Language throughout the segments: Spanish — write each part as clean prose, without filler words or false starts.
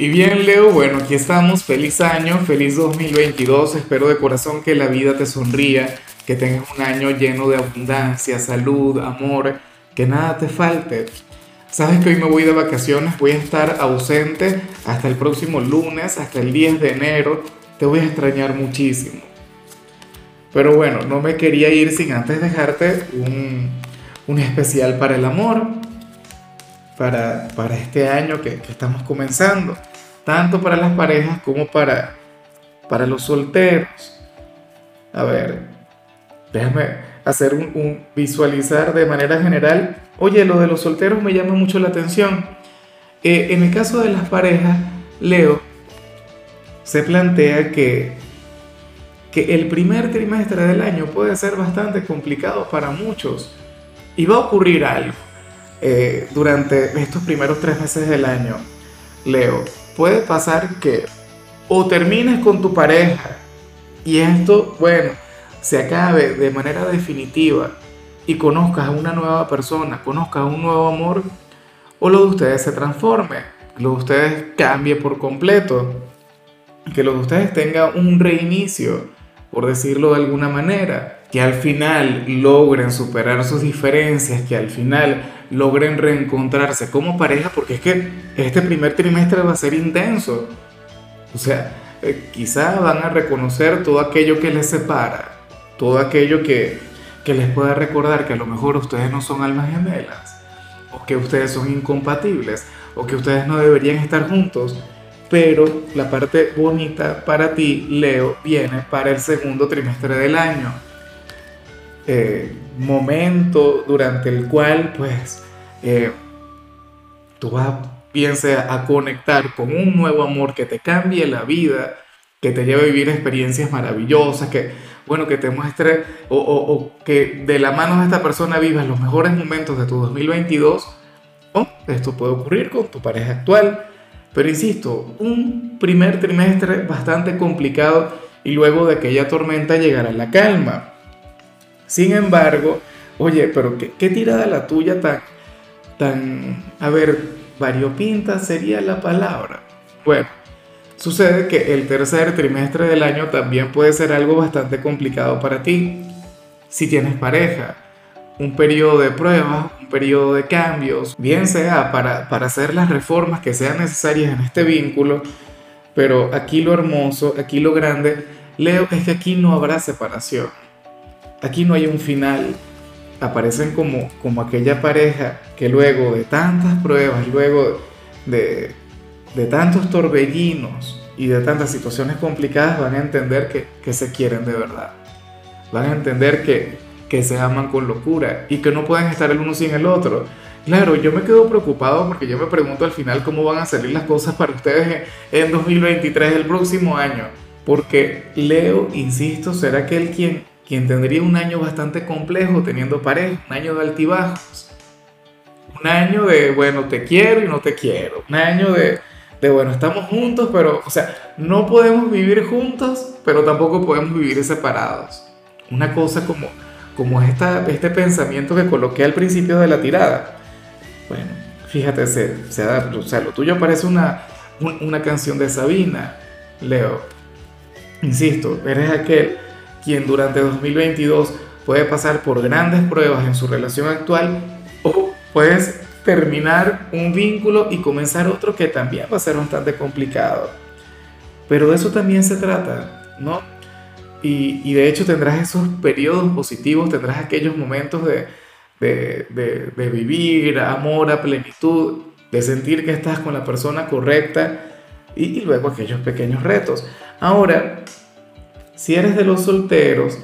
Y bien, Leo, bueno, aquí estamos. Feliz año, feliz 2022. Espero de corazón que la vida te sonría, que tengas un año lleno de abundancia, salud, amor, que nada te falte. Sabes que hoy me voy de vacaciones, voy a estar ausente hasta el próximo lunes, hasta el 10 de enero. Te voy a extrañar muchísimo. Pero bueno, no me quería ir sin antes dejarte un especial para el amor, para este año que estamos comenzando, tanto para las parejas como para los solteros. A ver, déjame hacer un visualizar de manera general. Oye, lo de los solteros me llama mucho la atención. En el caso de las parejas, Leo, se plantea que el primer trimestre del año puede ser bastante complicado para muchos. Y va a ocurrir algo durante estos primeros 3 meses del año, Leo. Puede pasar que o termines con tu pareja y esto, bueno, se acabe de manera definitiva y conozcas a una nueva persona, conozcas un nuevo amor, o lo de ustedes se transforme, lo de ustedes cambie por completo, que lo de ustedes tenga un reinicio, por decirlo de alguna manera, que al final logren superar sus diferencias, que al final logren reencontrarse como pareja, porque es que este primer trimestre va a ser intenso. O sea, quizás van a reconocer todo aquello que les separa, todo aquello que les pueda recordar que a lo mejor ustedes no son almas gemelas, o que ustedes son incompatibles, o que ustedes no deberían estar juntos. Pero la parte bonita para ti, Leo, viene para el segundo trimestre del año. Momento durante el cual, pues, tú vas, piensa, a conectar con un nuevo amor que te cambie la vida, que te lleve a vivir experiencias maravillosas, que, bueno, que te muestre o que de la mano de esta persona vivas los mejores momentos de tu 2022. Oh, esto puede ocurrir con tu pareja actual. Pero insisto, un primer trimestre bastante complicado y luego de aquella tormenta llegará la calma. Sin embargo, oye, pero qué tirada la tuya tan, a ver, variopinta sería la palabra. Bueno, sucede que el tercer trimestre del año también puede ser algo bastante complicado para ti. Si tienes pareja, un periodo de pruebas, un periodo de cambios, bien sea para hacer las reformas que sean necesarias en este vínculo, pero aquí lo hermoso, aquí lo grande, Leo, es que aquí no habrá separación, aquí no hay un final. Aparecen como aquella pareja que luego de tantas pruebas, luego de tantos torbellinos y de tantas situaciones complicadas van a entender que se quieren de verdad, van a entender que se aman con locura y que no pueden estar el uno sin el otro. Claro, yo me quedo preocupado porque yo me pregunto al final cómo van a salir las cosas para ustedes en 2023, el próximo año. Porque Leo, insisto, será aquel quien tendría un año bastante complejo teniendo pareja, un año de altibajos, un año de, bueno, te quiero y no te quiero, un año de bueno, estamos juntos, pero, o sea, no podemos vivir juntos, pero tampoco podemos vivir separados. Una cosa como este pensamiento que coloqué al principio de la tirada. Bueno, fíjate, o sea, lo tuyo parece una canción de Sabina, Leo. Insisto, eres aquel quien durante 2022 puede pasar por grandes pruebas en su relación actual, o puedes terminar un vínculo y comenzar otro que también va a ser bastante complicado. Pero de eso también se trata, ¿no? Y de hecho tendrás esos periodos positivos, tendrás aquellos momentos de vivir amor a plenitud, de sentir que estás con la persona correcta y luego aquellos pequeños retos. Ahora, si eres de los solteros,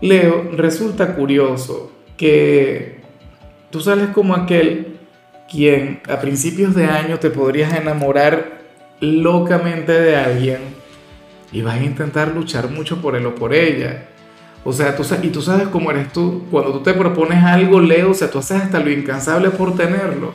Leo, resulta curioso que tú sales como aquel quien a principios de año te podrías enamorar locamente de alguien y vas a intentar luchar mucho por él o por ella. O sea, tú sabes cómo eres tú. Cuando tú te propones algo, Leo, o sea, tú haces hasta lo incansable por tenerlo,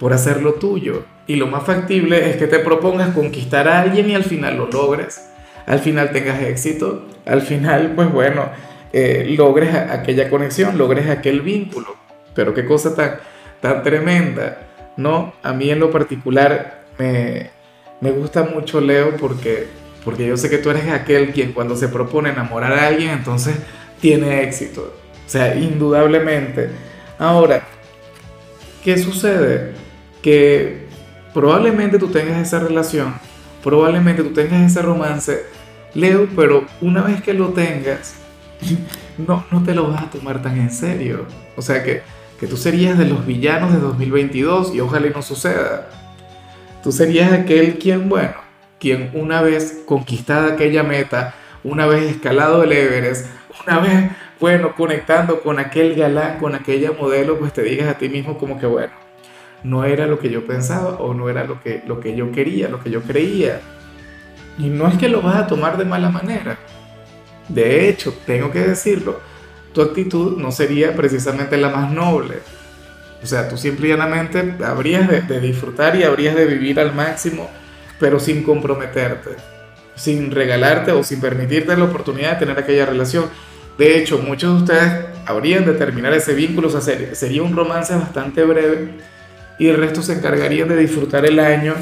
por hacerlo tuyo. Y lo más factible es que te propongas conquistar a alguien y al final lo logres. Al final tengas éxito. Al final, pues bueno, logres aquella conexión, logres aquel vínculo. Pero qué cosa tan tremenda, ¿no? A mí en lo particular Me gusta mucho, Leo, porque yo sé que tú eres aquel quien cuando se propone enamorar a alguien, entonces tiene éxito. O sea, indudablemente. Ahora, ¿qué sucede? Que probablemente tú tengas esa relación, probablemente tú tengas ese romance, Leo, pero una vez que lo tengas, no te lo vas a tomar tan en serio. O sea, que tú serías de los villanos de 2022 y ojalá y no suceda. Tú serías aquel quien una vez conquistada aquella meta, una vez escalado el Everest, una vez, conectando con aquel galán, con aquella modelo, pues te digas a ti mismo como que, no era lo que yo pensaba o no era lo que yo quería, lo que yo creía. Y no es que lo vas a tomar de mala manera. De hecho, tengo que decirlo, tu actitud no sería precisamente la más noble. O sea, tú simple y llanamente habrías de disfrutar y habrías de vivir al máximo, pero sin comprometerte, sin regalarte o sin permitirte la oportunidad de tener aquella relación. De hecho, muchos de ustedes habrían de terminar ese vínculo, o sea, sería un romance bastante breve y el resto se encargarían de disfrutar el año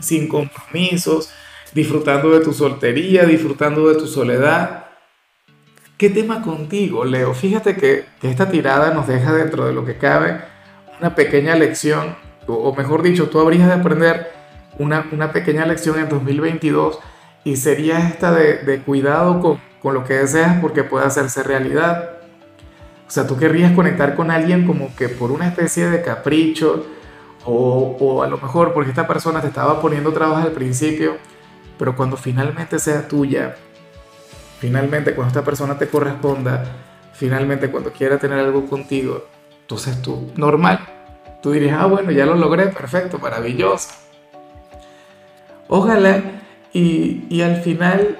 sin compromisos, disfrutando de tu soltería, disfrutando de tu soledad. ¿Qué tema contigo, Leo? Fíjate que esta tirada nos deja, dentro de lo que cabe, una pequeña lección, o mejor dicho, tú habrías de aprender una pequeña lección en 2022, y sería esta de cuidado con lo que deseas porque puede hacerse realidad. O sea, tú querrías conectar con alguien como que por una especie de capricho, o a lo mejor porque esta persona te estaba poniendo trabas al principio, pero cuando finalmente sea tuya, finalmente cuando esta persona te corresponda, finalmente cuando quiera tener algo contigo, entonces tú, normal, tú dirías, ya lo logré, perfecto, maravilloso. Ojalá y al final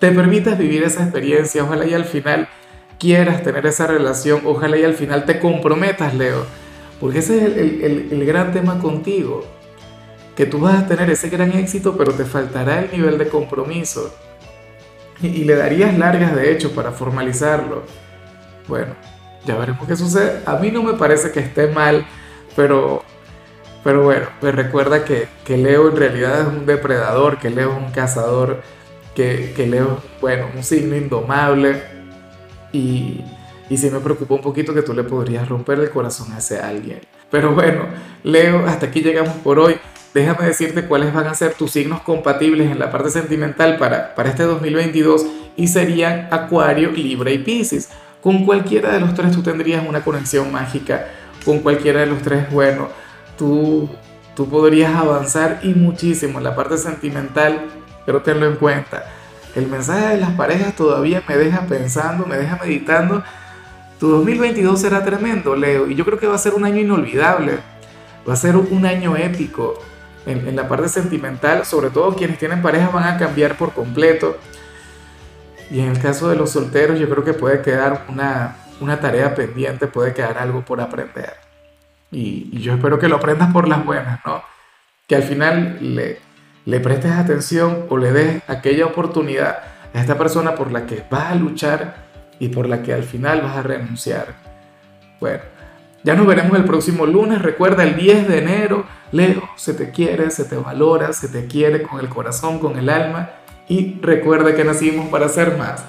te permitas vivir esa experiencia, ojalá y al final quieras tener esa relación, ojalá y al final te comprometas, Leo, porque ese es el gran tema contigo, que tú vas a tener ese gran éxito, pero te faltará el nivel de compromiso. Y le darías largas, de hecho, para formalizarlo. Ya veremos qué sucede. A mí no me parece que esté mal, pero pues recuerda que Leo en realidad es un depredador, que Leo es un cazador, que Leo es, un signo indomable. Y sí me preocupa un poquito que tú le podrías romper el corazón a ese alguien. Pero Leo, hasta aquí llegamos por hoy. Déjame decirte cuáles van a ser tus signos compatibles en la parte sentimental para este 2022, y serían Acuario, Libra y Piscis. Con cualquiera de los tres tú tendrías una conexión mágica, con cualquiera de los tres, tú podrías avanzar y muchísimo en la parte sentimental, pero tenlo en cuenta. El mensaje de las parejas todavía me deja pensando, me deja meditando. Tu 2022 será tremendo, Leo, y yo creo que va a ser un año inolvidable, va a ser un año épico. En la parte sentimental, sobre todo quienes tienen pareja van a cambiar por completo. Y en el caso de los solteros, yo creo que puede quedar una tarea pendiente, puede quedar algo por aprender. Y yo espero que lo aprendas por las buenas, ¿no? Que al final le prestes atención o le des aquella oportunidad a esta persona por la que vas a luchar y por la que al final vas a renunciar. Ya nos veremos el próximo lunes. Recuerda, el 10 de enero, Leo, se te quiere, se te valora, se te quiere con el corazón, con el alma, y recuerda que nacimos para ser más.